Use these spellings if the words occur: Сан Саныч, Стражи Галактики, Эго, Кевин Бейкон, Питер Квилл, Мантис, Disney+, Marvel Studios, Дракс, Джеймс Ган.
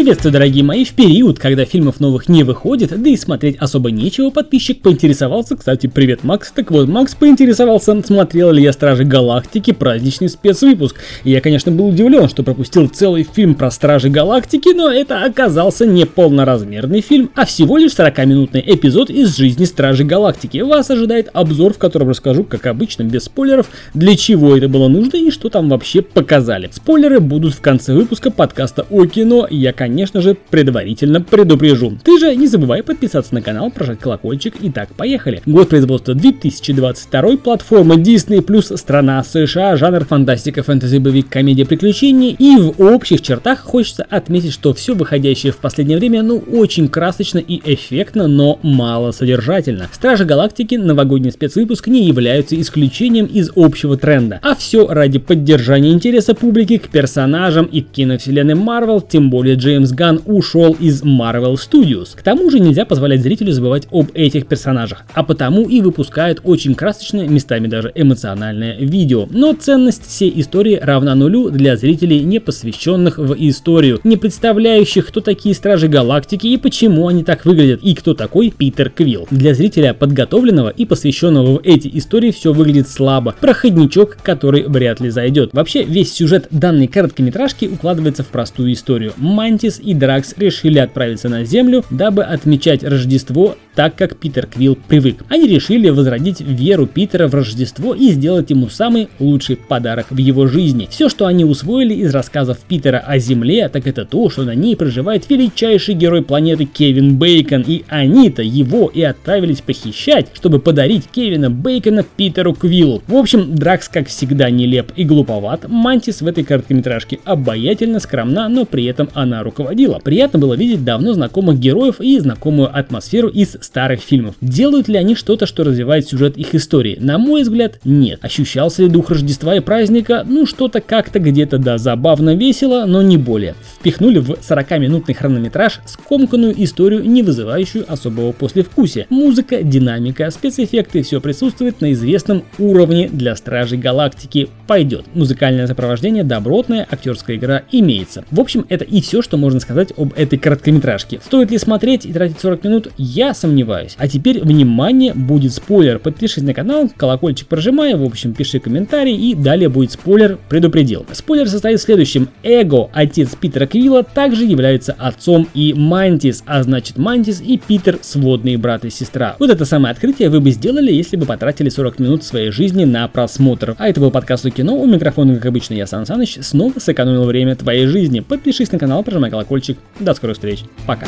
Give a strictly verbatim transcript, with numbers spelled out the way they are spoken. Приветствую, дорогие мои! В период, когда фильмов новых не выходит, да и смотреть особо нечего, подписчик поинтересовался, кстати, привет, Макс, так вот, Макс поинтересовался, смотрел ли я «Стражи Галактики» праздничный спецвыпуск. И я, конечно, был удивлен, что пропустил целый фильм про «Стражи Галактики», но это оказался не полноразмерный фильм, а всего лишь сорокаминутный эпизод из жизни «Стражи Галактики». Вас ожидает обзор, в котором расскажу, как обычно, без спойлеров, для чего это было нужно и что там вообще показали. Спойлеры будут в конце выпуска подкаста о кино, я, конечно же, предварительно предупрежу. Ты же не забывай подписаться на канал, прожать колокольчик. Итак, поехали. Год производства две тысячи двадцать второй, платформа Disney+, страна США, жанр фантастика, фэнтези, боевик, комедия, приключения. И в общих чертах хочется отметить, что все выходящее в последнее время, ну, очень красочно и эффектно, но мало содержательно. Стражи Галактики, новогодний спецвыпуск не являются исключением из общего тренда, а все ради поддержания интереса публики к персонажам и к киновселенной Marvel, тем более Джеймс Ган ушел из Marvel Studios. К тому же нельзя позволять зрителю забывать об этих персонажах, а потому и выпускают очень красочное, местами даже эмоциональное видео. Но ценность всей истории равна нулю для зрителей, не посвященных в историю, не представляющих, кто такие Стражи Галактики и почему они так выглядят, и кто такой Питер Квилл. Для зрителя, подготовленного и посвященного в эти истории, все выглядит слабо, проходничок, который вряд ли зайдет. Вообще, весь сюжет данной короткометражки укладывается в простую историю. Мантис и Дракс решили отправиться на Землю, дабы отмечать Рождество так, как Питер Квилл привык. Они решили возродить веру Питера в Рождество и сделать ему самый лучший подарок в его жизни. Все, что они усвоили из рассказов Питера о Земле, так это то, что на ней проживает величайший герой планеты Кевин Бейкон, и они-то его и отправились похищать, чтобы подарить Кевина Бейкона Питеру Квиллу. В общем, Дракс, как всегда, нелеп и глуповат, Мантис в этой короткометражке обаятельно, скромна, но при этом она руководила. Приятно было видеть давно знакомых героев и знакомую атмосферу из старых фильмов. Делают ли они что-то, что развивает сюжет их истории? На мой взгляд, нет. Ощущался ли дух Рождества и праздника? Ну, что-то как-то где-то да, забавно, весело, но не более. Впихнули в сорокаминутный хронометраж скомканную историю, не вызывающую особого послевкусия. Музыка, динамика, спецэффекты — все присутствует на известном уровне для Стражей Галактики. Пойдет. Музыкальное сопровождение добротное, актерская игра имеется. В общем, это и все, что можно сказать об этой короткометражке. Стоит ли смотреть и тратить сорок минут? Я сомневаюсь. А теперь, внимание, будет спойлер. Подпишись на канал, колокольчик прожимай, в общем, пиши комментарий, и далее будет спойлер, предупредил. Спойлер состоит в следующем. Эго, отец Питера Квилла, также является отцом и Мантис, а значит, Мантис и Питер сводные брат и сестра. Вот это самое открытие вы бы сделали, если бы потратили сорок минут своей жизни на просмотр. А это был подкаст о кино, у микрофона, как обычно, я, Сан Саныч, снова сэкономил время твоей жизни. Подпишись на канал, прожимай колокольчик. До скорых встреч. Пока.